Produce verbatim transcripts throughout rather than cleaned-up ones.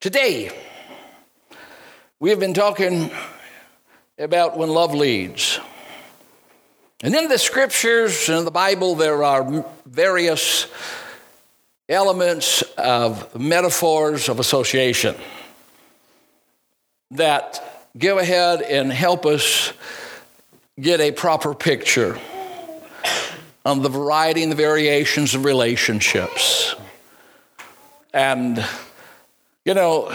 Today, we have been talking about when love leads. And in the scriptures and in the Bible, there are various elements of metaphors of association that go ahead and help us get a proper picture on the variety and the variations of relationships. And, you know,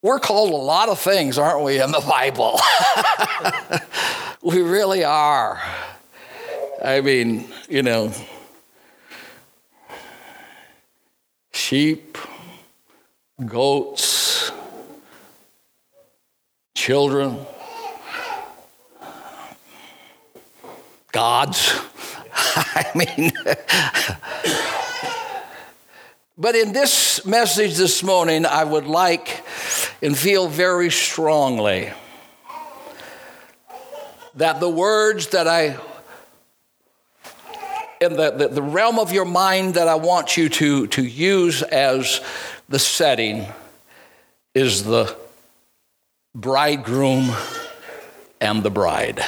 we're called a lot of things, aren't we, in the Bible? We really are. I mean, you know, sheep, goats, children, gods. I mean, but in this message this morning, I would like and feel very strongly that the words that I in the, the, the realm of your mind that I want you to, to use as the setting is the bridegroom and the bride.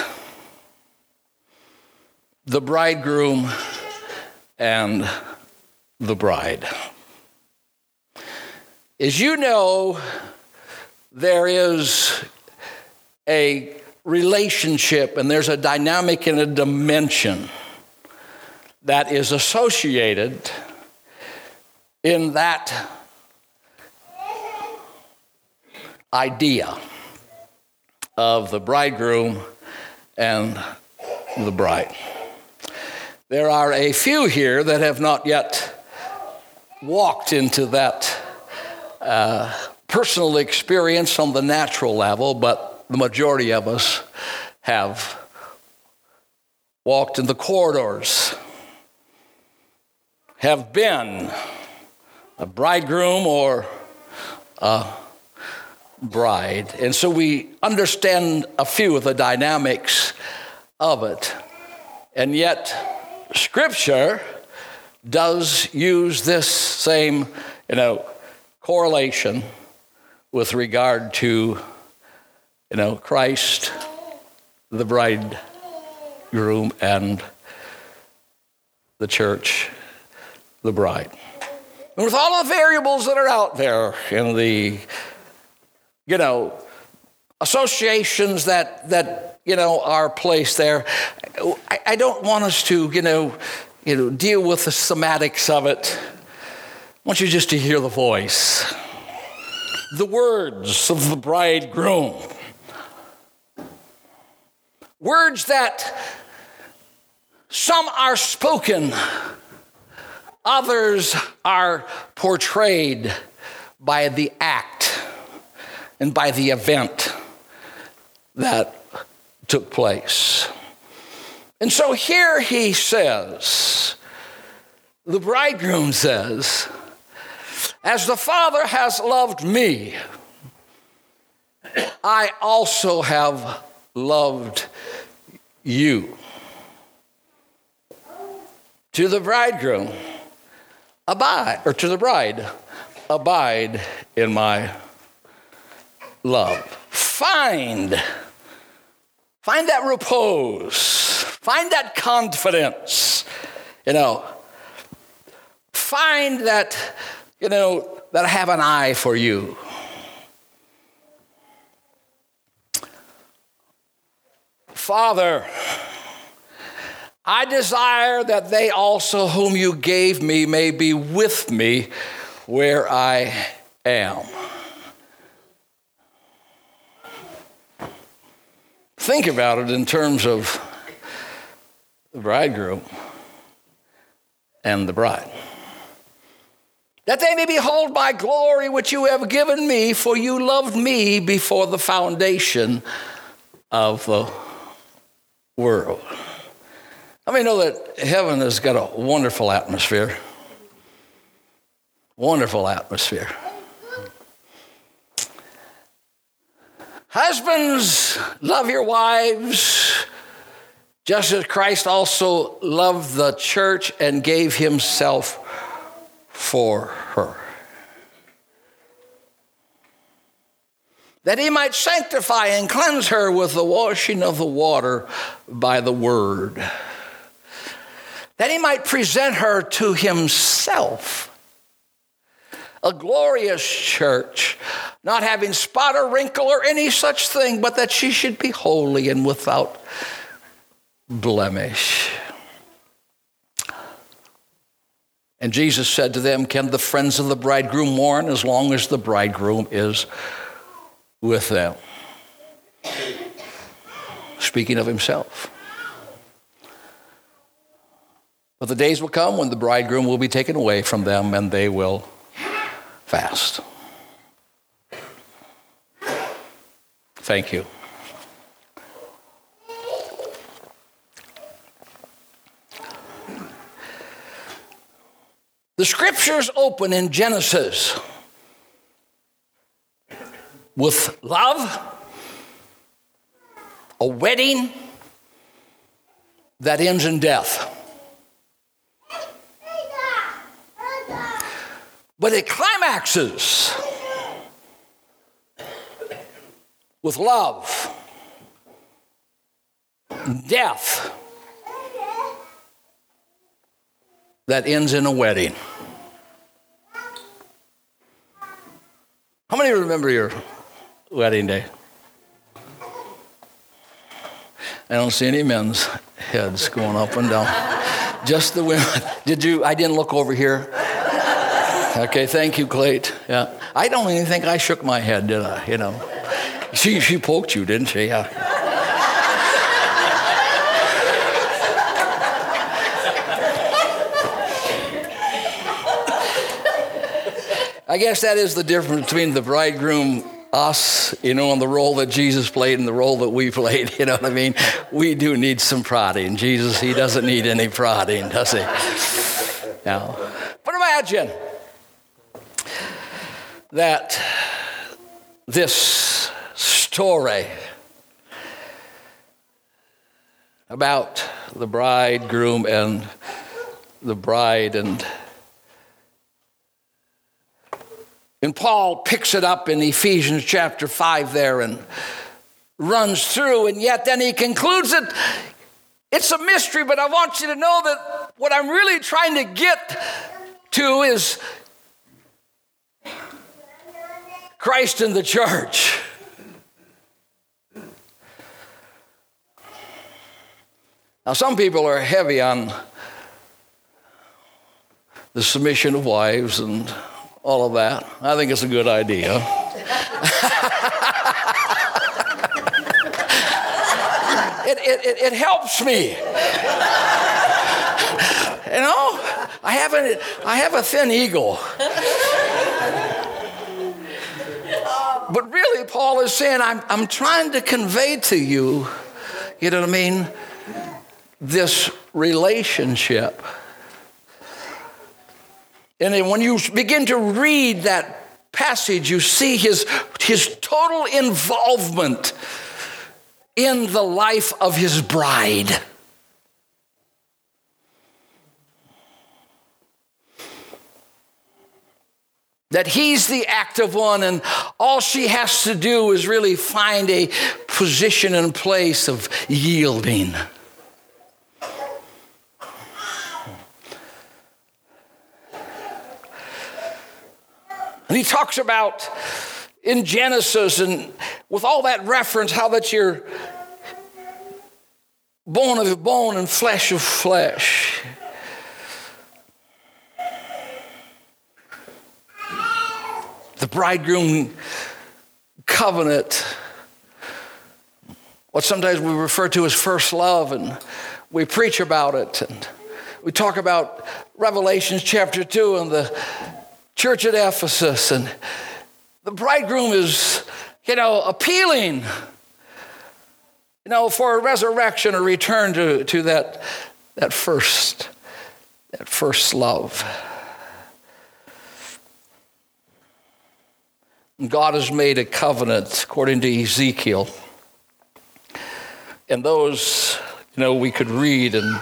The bridegroom and the bride. As you know, there is a relationship and there's a dynamic and a dimension that is associated in that idea of the bridegroom and the bride. There are a few here that have not yet walked into that uh, personal experience on the natural level, but the majority of us have walked in the corridors, have been a bridegroom or a bride. And so we understand a few of the dynamics of it. And yet, Scripture does use this same, you know, correlation with regard to, you know, Christ, the bridegroom, and the church, the bride. And with all the variables that are out there and the, you know, associations that, that you know, are placed there, I, I don't want us to, you know, you know, deal with the semantics of it. I want you just to hear the voice, the words of the bridegroom. Words that some are spoken, others are portrayed by the act and by the event that took place. And so here he says, the bridegroom says, as the Father has loved me, I also have loved you. To the bridegroom, abide, or to the bride, abide in my love. Find, find that repose, find that confidence, you know, find that, you know, that I have an eye for you. Father, I desire that they also whom you gave me may be with me where I am. Think about it in terms of the bridegroom and the bride. That they may behold my glory which you have given me, for you loved me before the foundation of the world. How many know that heaven has got a wonderful atmosphere? Wonderful atmosphere. Husbands, love your wives, just as Christ also loved the church and gave himself for her. that he might sanctify and cleanse her with the washing of the water by the word, that he might present her to himself, a glorious church, not having spot or wrinkle or any such thing, but that she should be holy and without blemish. And Jesus said to them, can the friends of the bridegroom mourn as long as the bridegroom is with them? Speaking of himself. But the days will come when the bridegroom will be taken away from them, and they will fast. Thank you. The scriptures open in Genesis with love, a wedding that ends in death. But it climaxes with love, death that ends in a wedding. How many remember your wedding day? I don't see any men's heads going up and down. Just the women. Did you? I didn't look over here. Okay, thank you, Clayt. Yeah, I don't even think I shook my head, did I? You know, she she poked you, didn't she? Yeah. I guess that is the difference between the bridegroom, us, you know, and the role that Jesus played and the role that we played. You know what I mean? We do need some prodding. Jesus, he doesn't need any prodding, does he? Now, but imagine that this story about the bridegroom and the bride, and and Paul picks it up in Ephesians chapter five there and runs through, and yet then he concludes it. It's a mystery, but I want you to know that what I'm really trying to get to is Christ in the church. Now, some people are heavy on the submission of wives and all of that. I think it's a good idea. it, it, it, it helps me. You know, I have a, I have a thin ego. But really, Paul is saying, I'm, I'm trying to convey to you, you know what I mean, this relationship. And then when you begin to read that passage, you see his, his total involvement in the life of his bride. That he's the active one, and all she has to do is really find a position and place of yielding. And he talks about in Genesis, and with all that reference, how that you're bone of bone and flesh of flesh. The bridegroom covenant, what sometimes we refer to as first love, and we preach about it, and we talk about Revelation chapter two and the church at Ephesus, and the bridegroom is, you know, appealing, you know, for a resurrection, a return to, to that that first that first love. God has made a covenant according to Ezekiel. And those, you know, we could read and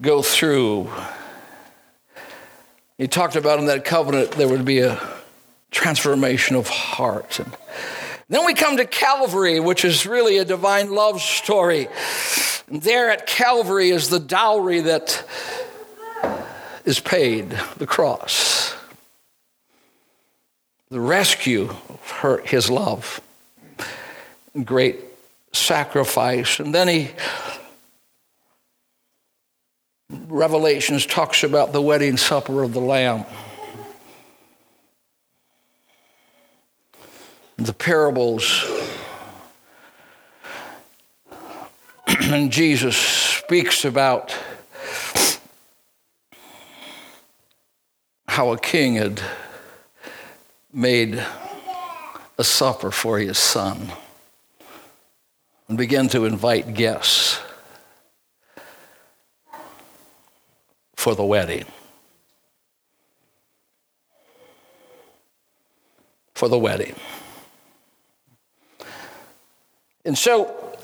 go through. He talked about in that covenant there would be a transformation of heart. And Then we come to Calvary, which is really a divine love story. And there at Calvary is the dowry that is paid, the cross. The rescue of her, his love. Great sacrifice. And then he, Revelations talks about the wedding supper of the Lamb. The parables. And Jesus speaks about how a king had made a supper for his son and began to invite guests for the wedding. For the wedding. And so,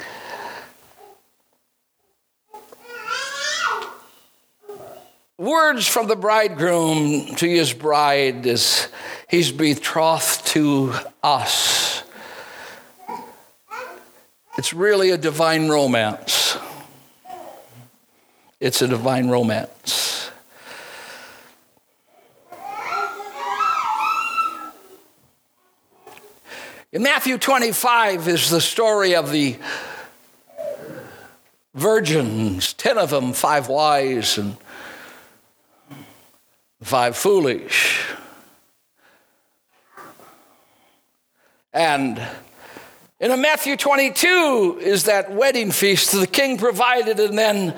words from the bridegroom to his bride is, he's betrothed to us. It's really a divine romance. It's a divine romance. In Matthew twenty-five is the story of the virgins, ten of them, five wise and five foolish. And in Matthew twenty-two is that wedding feast the king provided. And then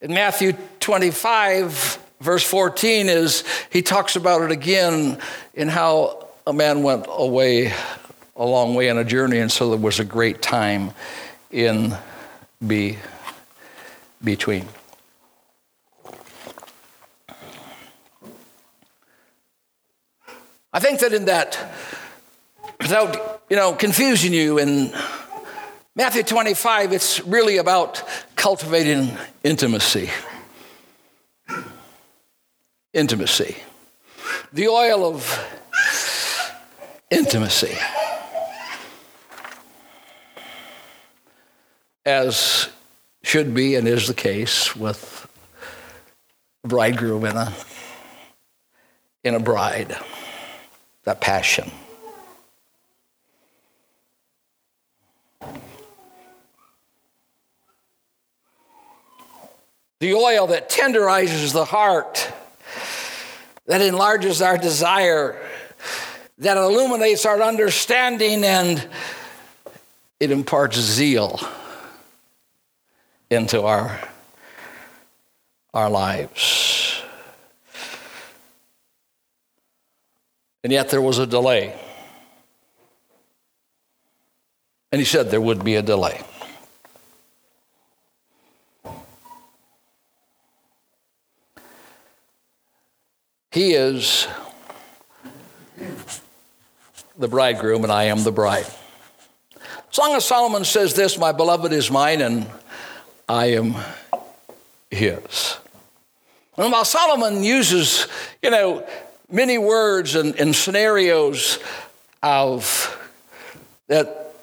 in Matthew twenty-five, verse fourteen, is he talks about it again in how a man went away a long way on a journey. And so there was a great time in be, between. I think that in that, without, you know, confusing you, in Matthew twenty-five, it's really about cultivating intimacy. Intimacy. The oil of intimacy. As should be and is the case with a bridegroom and a, and a bride. That passion. The oil that tenderizes the heart, that enlarges our desire, that illuminates our understanding, and it imparts zeal into our, our lives. And yet there was a delay. And he said there would be a delay. He is the bridegroom and I am the bride. Song of Solomon says this, my beloved is mine and I am his. And while Solomon uses, you know, many words and, and scenarios of that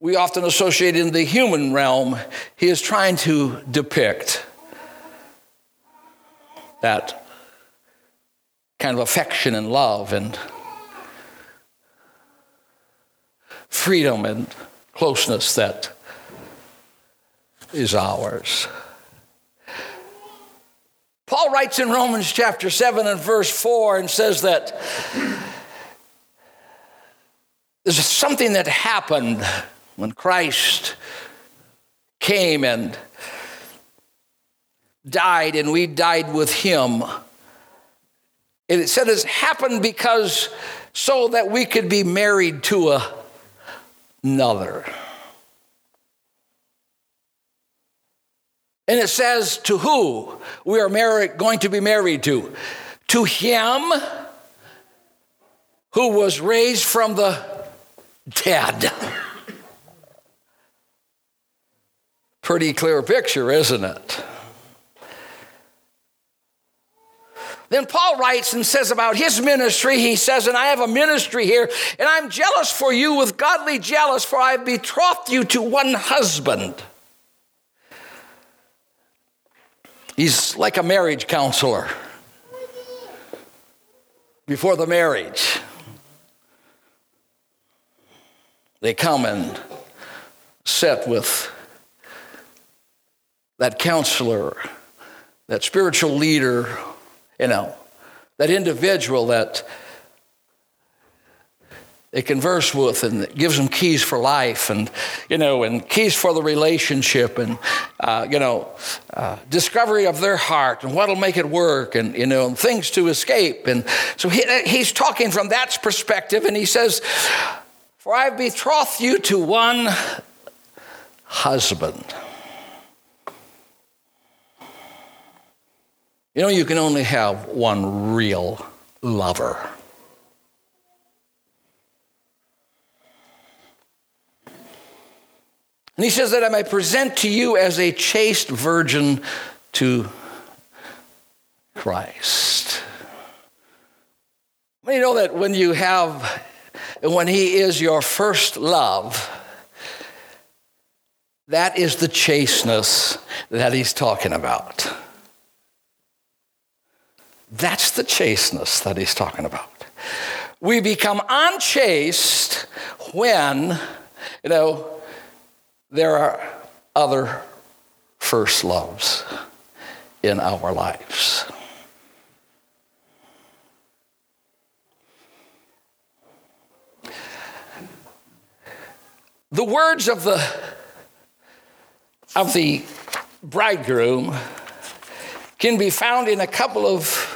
we often associate in the human realm, he is trying to depict that kind of affection and love and freedom and closeness that is ours. Paul writes in Romans chapter seven and verse four and says that there's something that happened when Christ came and died and we died with him. And it said it's happened because so that we could be married to another. And it says to who we are married, going to be married to. To him who was raised from the dead. Pretty clear picture, isn't it? Then Paul writes and says about his ministry, he says, and I have a ministry here, and I'm jealous for you with godly jealous, for I have betrothed you to one husband. He's like a marriage counselor before the marriage. They come and sit with that counselor, that spiritual leader, you know, that individual that they converse with and gives them keys for life and, you know, and keys for the relationship and, uh, you know, uh, discovery of their heart and what'll make it work and, you know, and things to escape. And so he, he's talking from that perspective, and he says, for I have betrothed you to one husband. You know, you can only have one real lover. And he says that I may present to you as a chaste virgin to Christ. You know that when you have, when he is your first love, that is the chasteness that he's talking about. That's the chasteness that he's talking about. We become unchaste when, you know, there are other first loves in our lives. The words of the of the bridegroom can be found in a couple of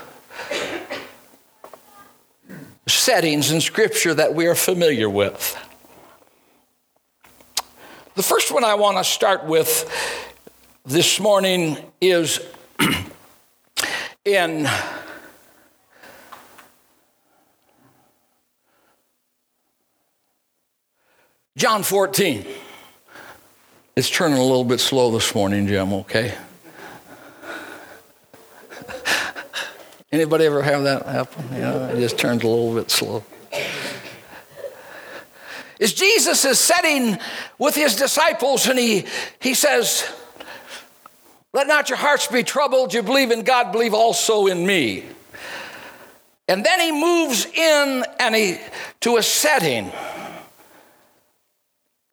settings in Scripture that we are familiar with. The first one I want to start with this morning is in John fourteen. It's turning a little bit slow this morning, Jim, okay? Anybody ever have that happen? You know, it just turns a little bit slow. Is Jesus is sitting with his disciples, and he, he says, let not your hearts be troubled. You believe in God, believe also in me. And then he moves in and he to a setting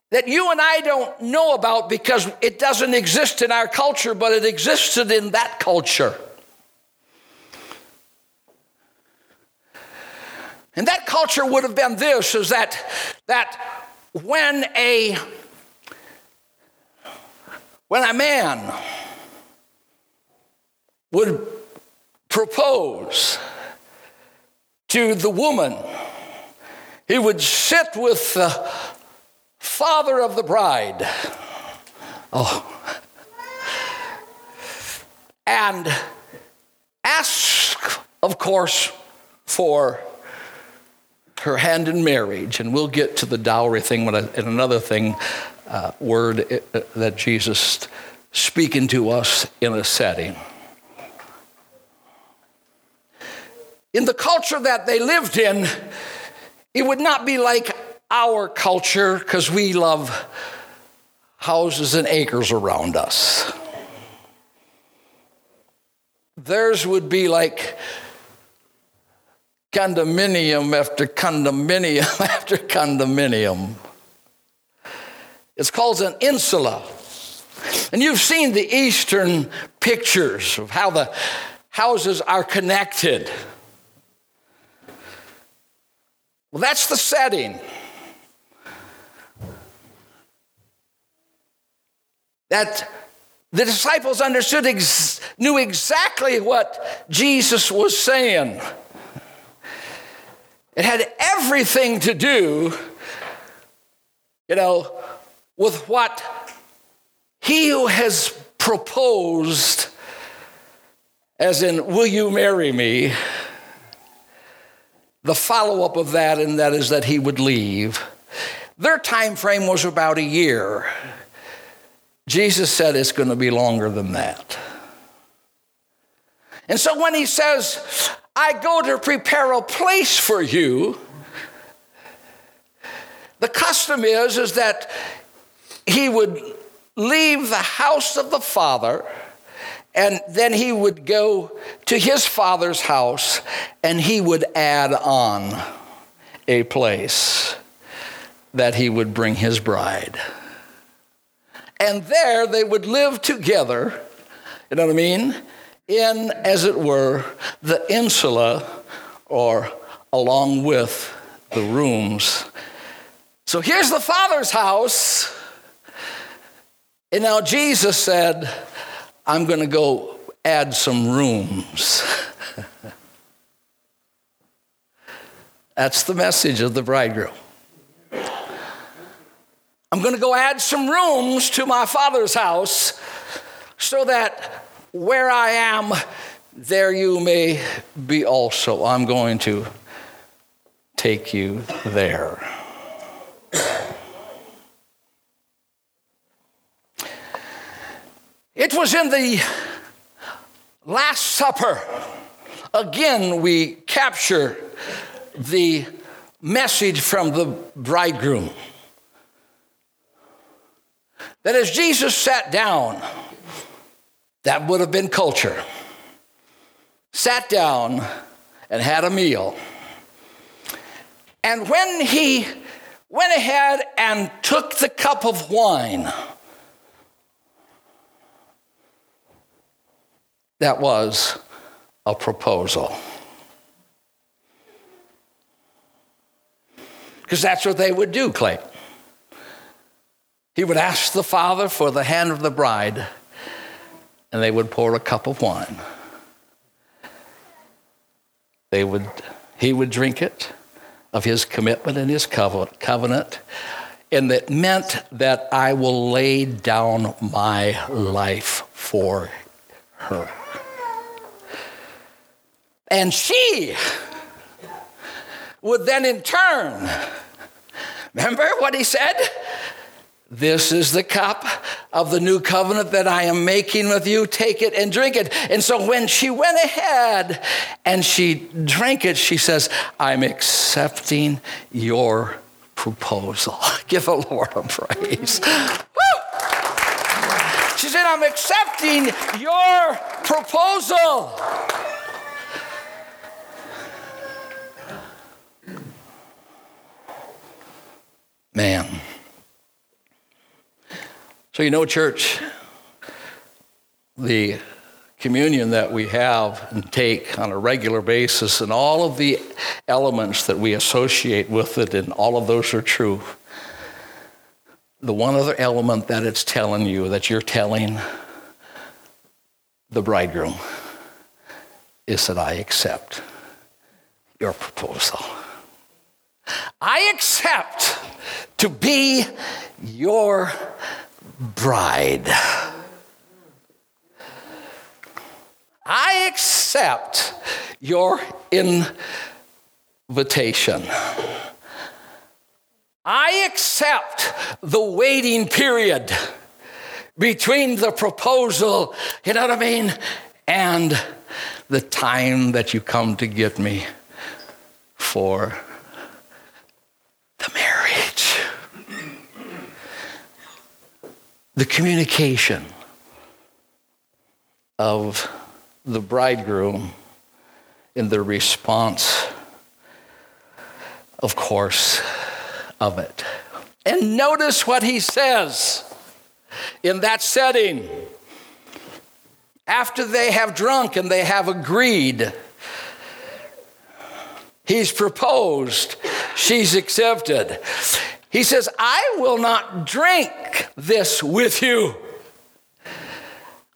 that you and I don't know about because it doesn't exist in our culture, but it existed in that culture. And that culture would have been this, is that that when a when a man would propose to the woman, he would sit with the father of the bride. Oh. And ask, of course, for her hand in marriage, and we'll get to the dowry thing when I, and another thing, uh, word uh, that Jesus speaking to us in a setting. In the culture that they lived in, it would not be like our culture because we love houses and acres around us. Theirs would be like condominium after condominium after condominium. It's called an insula. And you've seen the Eastern pictures of how the houses are connected. Well, that's the setting. That the disciples understood, ex- knew exactly what Jesus was saying. It had everything to do, you know, with what he who has proposed, as in, will you marry me? The follow-up of that, and that is that he would leave. Their time frame was about a year. Jesus said it's going to be longer than that. And so when he says, I go to prepare a place for you, the custom is, is that he would leave the house of the Father, and then he would go to his Father's house, and he would add on a place that he would bring his bride. And there they would live together, you know what I mean, in, as it were, the insula, or along with the rooms. So here's the Father's house. And now Jesus said, I'm going to go add some rooms. That's the message of the bridegroom. I'm going to go add some rooms to my Father's house so that where I am, there you may be also. I'm going to take you there. It was in the Last Supper. Again, we capture the message from the bridegroom. That as Jesus sat down, that would have been culture, sat down and had a meal. And when he went ahead and took the cup of wine, that was a proposal. Because that's what they would do, Clay. He would ask the Father for the hand of the bride, and they would pour a cup of wine. They would, he would drink it of his commitment and his covenant, and that meant that I will lay down my life for her. And she would then in turn, remember what he said? This is the cup of the new covenant that I am making with you. Take it and drink it. And so when she went ahead and she drank it, she says, I'm accepting your proposal. Give the Lord a praise. Woo! She said, I'm accepting your proposal. Man. So you know, church, the communion that we have and take on a regular basis and all of the elements that we associate with it, and all of those are true. The one other element that it's telling you, that you're telling the bridegroom, is that I accept your proposal. I accept to be your bride. I accept your invitation. I accept the waiting period between the proposal, you know what I mean, and the time that you come to get me for the marriage. The communication of the bridegroom in the response, of course, of it. And notice what he says in that setting. After they have drunk and they have agreed, he's proposed, she's accepted. He says, I will not drink this with you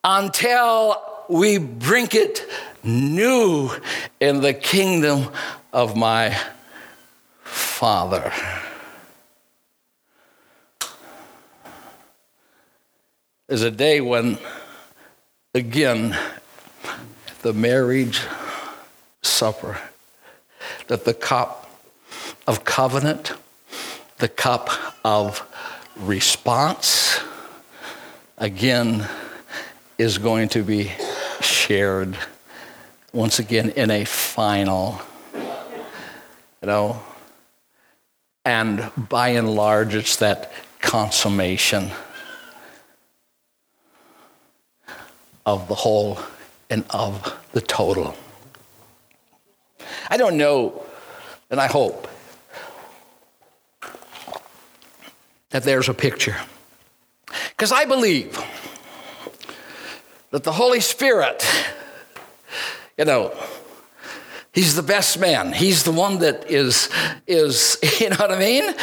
until we drink it new in the kingdom of my Father. There's a day when, again, the marriage supper, that the cup of covenant, the cup of response, again, is going to be shared once again in a final, you know. And by and large, it's that consummation of the whole and of the total. I don't know, and I hope, that there's a picture. Because I believe that the Holy Spirit, you know, he's the best man. He's the one that is, is you know what I mean?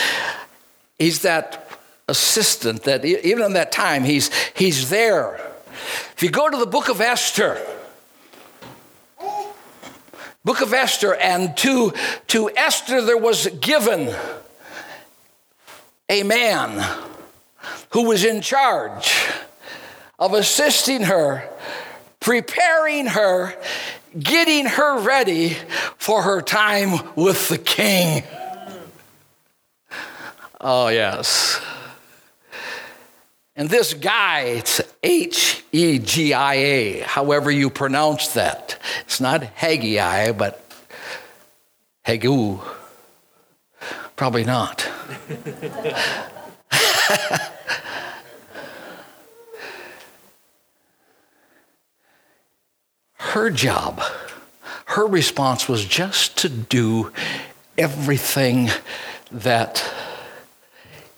He's that assistant that even in that time, he's he's there. If you go to the book of Esther, book of Esther, and to, to Esther there was given a man who was in charge of assisting her, preparing her, getting her ready for her time with the king. Oh, yes. And this guy, it's H E G I A, however you pronounce that. It's not Haggai, but Hagu. Probably not. Her job, her response was just to do everything that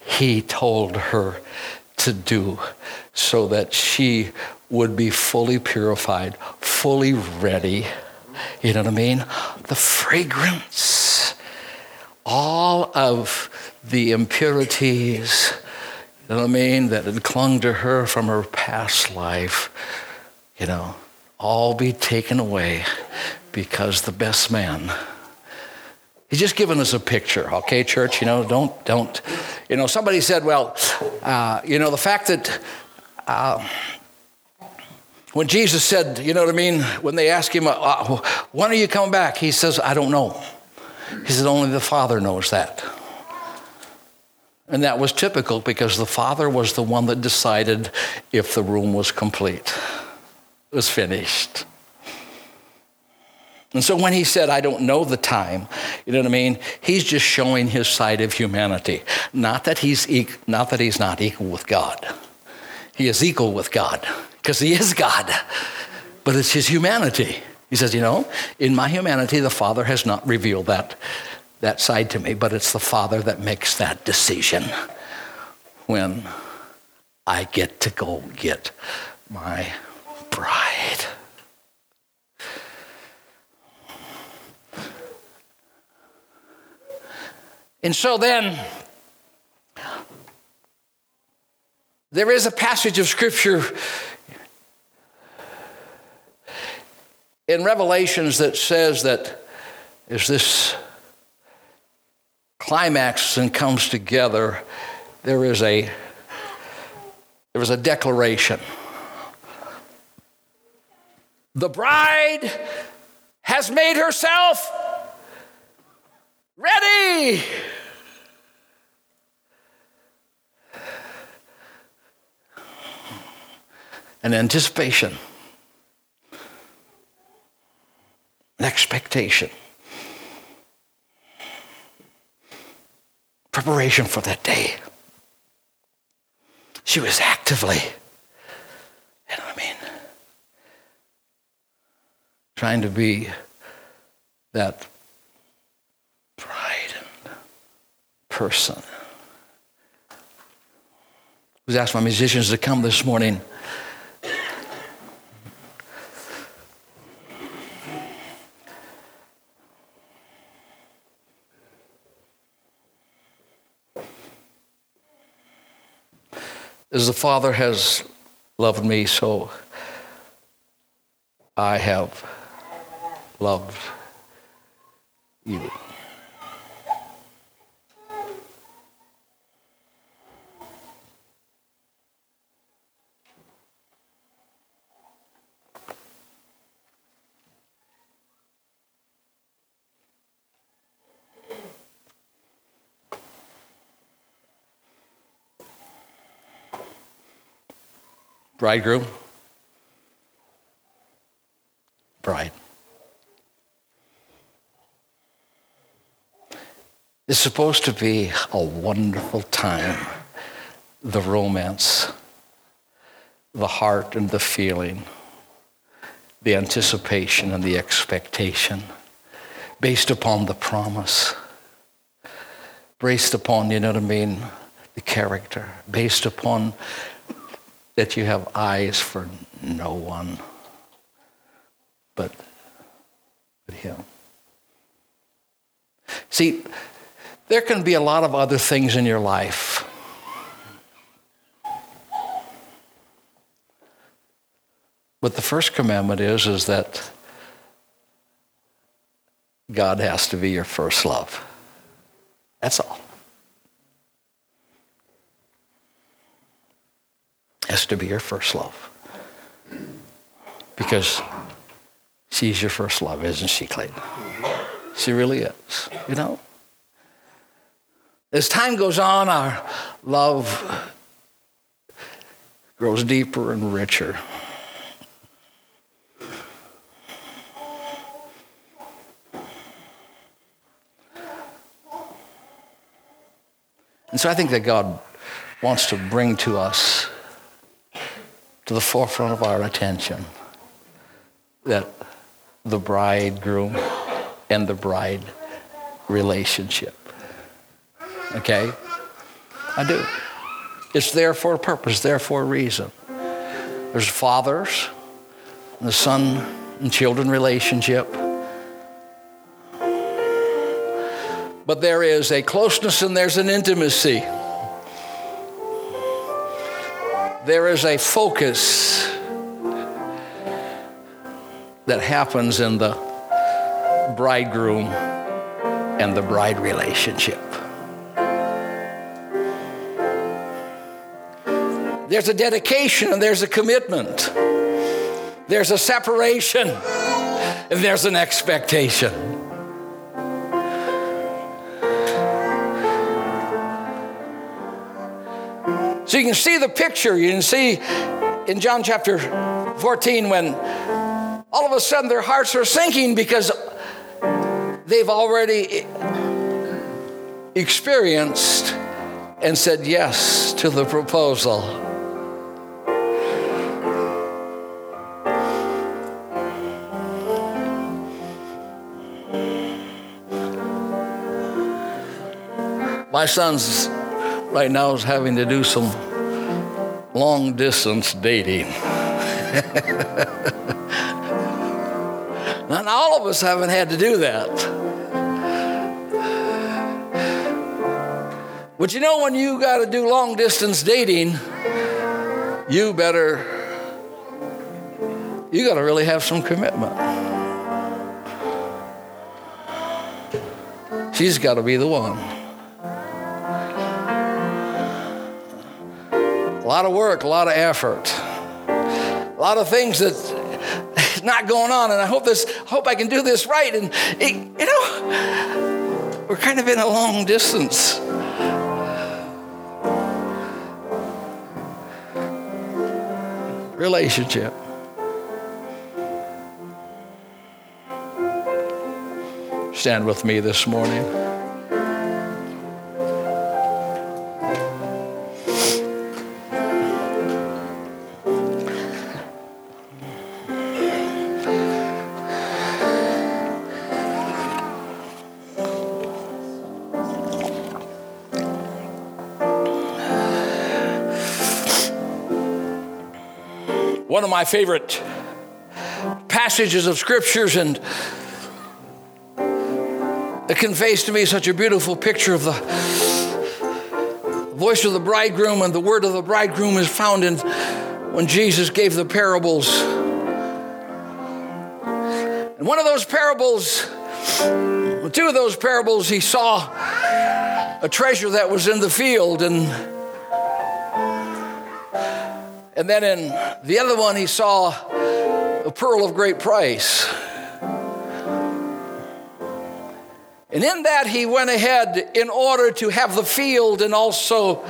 he told her to do so that she would be fully purified, fully ready. You know what I mean? The fragrance, all of the impurities, you know what I mean, that had clung to her from her past life, you know, all be taken away because the best man. He's just given us a picture, okay, church? You know, don't, don't, you know, somebody said, well, uh, you know, the fact that uh, when Jesus said, you know what I mean, when they asked him, uh, when are you coming back? He says, I don't know. He said, only the Father knows that. And that was typical because the Father was the one that decided if the room was complete. It was finished. And so when he said, I don't know the time, you know what I mean? He's just showing his side of humanity. Not that he's e- not that he's not equal with God. He is equal with God because he is God. But it's his humanity. He says, you know, in my humanity, the Father has not revealed that that side to me, but it's the Father that makes that decision when I get to go get my bride. And so then, there is a passage of Scripture in Revelations that says that there's this climax and comes together. There is a there is a declaration. The bride has made herself ready. An anticipation, an expectation, preparation for that day. She was actively, you know what I mean, trying to be that bride and person. I was asking my musicians to come this morning. As the Father has loved me, so I have loved you. Bridegroom, bride. It's supposed to be a wonderful time. The romance, the heart and the feeling, the anticipation and the expectation, based upon the promise, based upon, you know what I mean, the character, based upon that you have eyes for no one but, but him. See, there can be a lot of other things in your life. But the first commandment is, is that God has to be your first love. That's all. Has to be your first love. Because she's your first love, isn't she, Clayton? She really is, you know? As time goes on, our love grows deeper and richer. And so I think that God wants to bring to us, to the forefront of our attention, that the bridegroom and the bride relationship. Okay? I do. It's there for a purpose, there for a reason. There's fathers, and the son and children relationship. But there is a closeness and there's an intimacy. There is a focus that happens in the bridegroom and the bride relationship. There's a dedication and there's a commitment. There's a separation and there's an expectation. So you can see the picture. You can see in John chapter fourteen when all of a sudden their hearts are sinking because they've already experienced and said yes to the proposal. My son's right now is having to do some long distance dating. Not all of us haven't had to do that. But you know, when you got to do long distance dating, you better, you got to really have some commitment. She's got to be the one. A lot of work, a lot of effort, a lot of things that's not going on, and I hope this, I hope I can do this right. And it, you know, we're kind of in a long distance. Relationship. Stand with me this morning. One of my favorite passages of scriptures, and it conveys to me such a beautiful picture of the voice of the bridegroom and the word of the bridegroom is found in when Jesus gave the parables. And one of those parables, two of those parables, he saw a treasure that was in the field, and And then in the other one, he saw a pearl of great price. And in that, he went ahead in order to have the field and also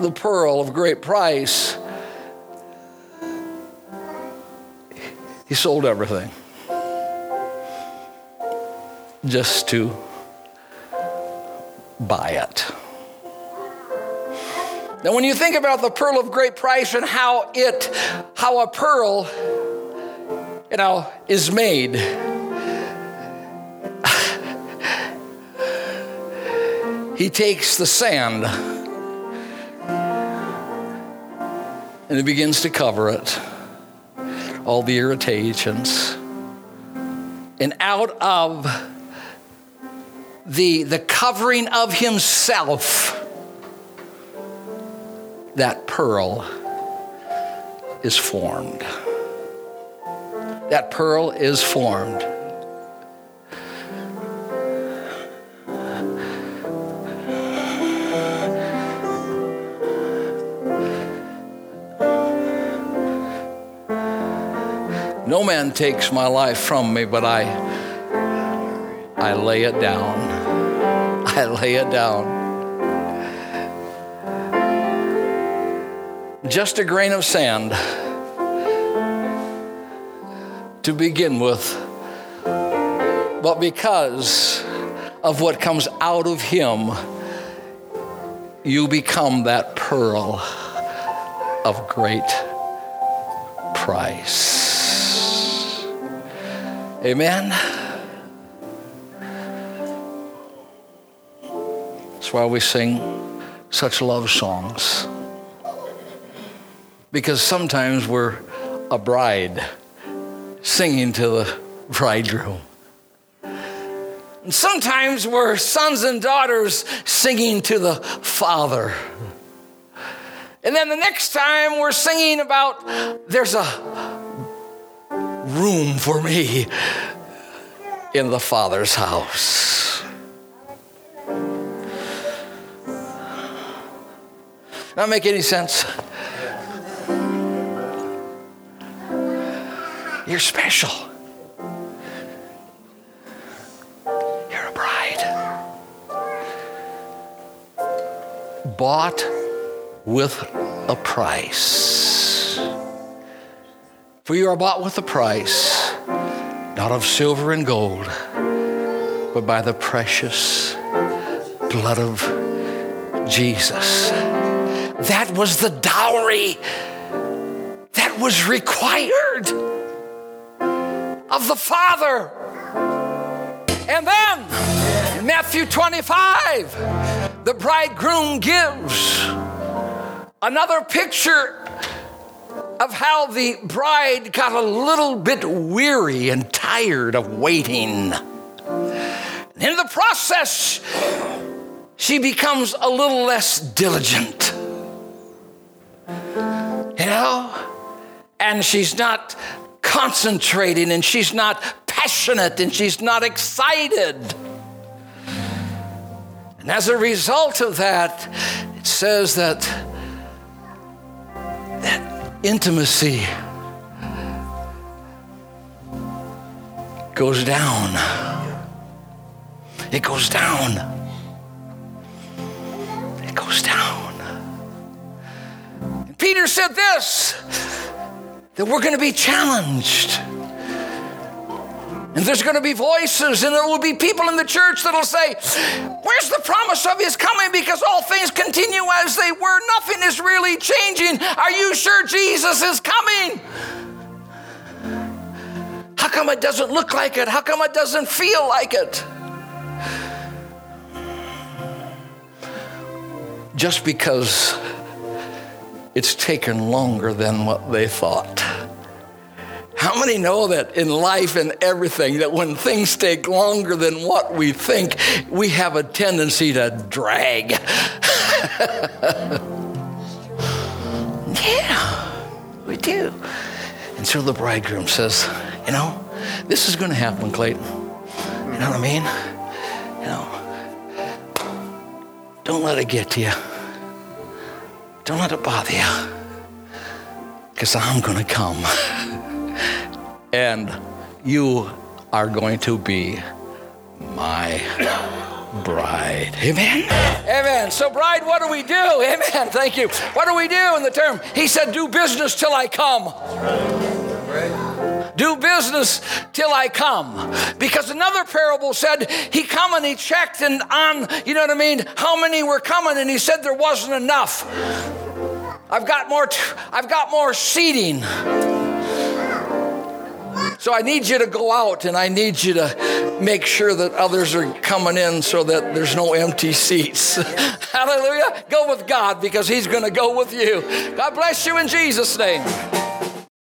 the pearl of great price. He sold everything just to by it. Now, when you think about the pearl of great price and how it, how a pearl, you know, is made, he takes the sand and he begins to cover it, all the irritations. And out of the, the covering of himself, that pearl is formed. That pearl is formed. No man takes my life from me, but I, I lay it down. I lay it down. Just a grain of sand to begin with, but because of what comes out of him, you become that pearl of great price. Amen. That's why we sing such love songs. Because sometimes we're a bride singing to the bridegroom. And sometimes we're sons and daughters singing to the Father. And then the next time we're singing about there's a room for me in the Father's house. Not make any sense? You're special. You're a bride. Bought with a price. For you are bought with a price, not of silver and gold, but by the precious blood of Jesus. That was the dowry that was required of the Father. And then, in Matthew twenty-five, the bridegroom gives another picture of how the bride got a little bit weary and tired of waiting. In the process, she becomes a little less diligent. You know? And she's not concentrating, and she's not passionate, and she's not excited. And as a result of that, it says that that intimacy goes down. It goes down. It goes down. And Peter said this, that we're going to be challenged. And there's going to be voices, and there will be people in the church that'll say, where's the promise of his coming? Because all things continue as they were. Nothing is really changing. Are you sure Jesus is coming? How come it doesn't look like it? How come it doesn't feel like it? Just because it's taken longer than what they thought. How many know that in life and everything, that when things take longer than what we think, we have a tendency to drag? Yeah, we do. And so the bridegroom says, you know, this is going to happen, Clayton. You know what I mean? You know, don't let it get to you. Don't let it bother you. Because I'm going to come. And you are going to be my bride. Amen? Amen. So, bride, what do we do? Amen. Thank you. What do we do in the term? He said, do business till I come. Right. do business till I come. Because another parable said, he come and he checked and on, you know what I mean, how many were coming, and he said there wasn't enough. I've got more, t- I've got more seating. So I need you to go out, and I need you to make sure that others are coming in so that there's no empty seats. Hallelujah. Go with God, because he's going to go with you. God bless you in Jesus' name.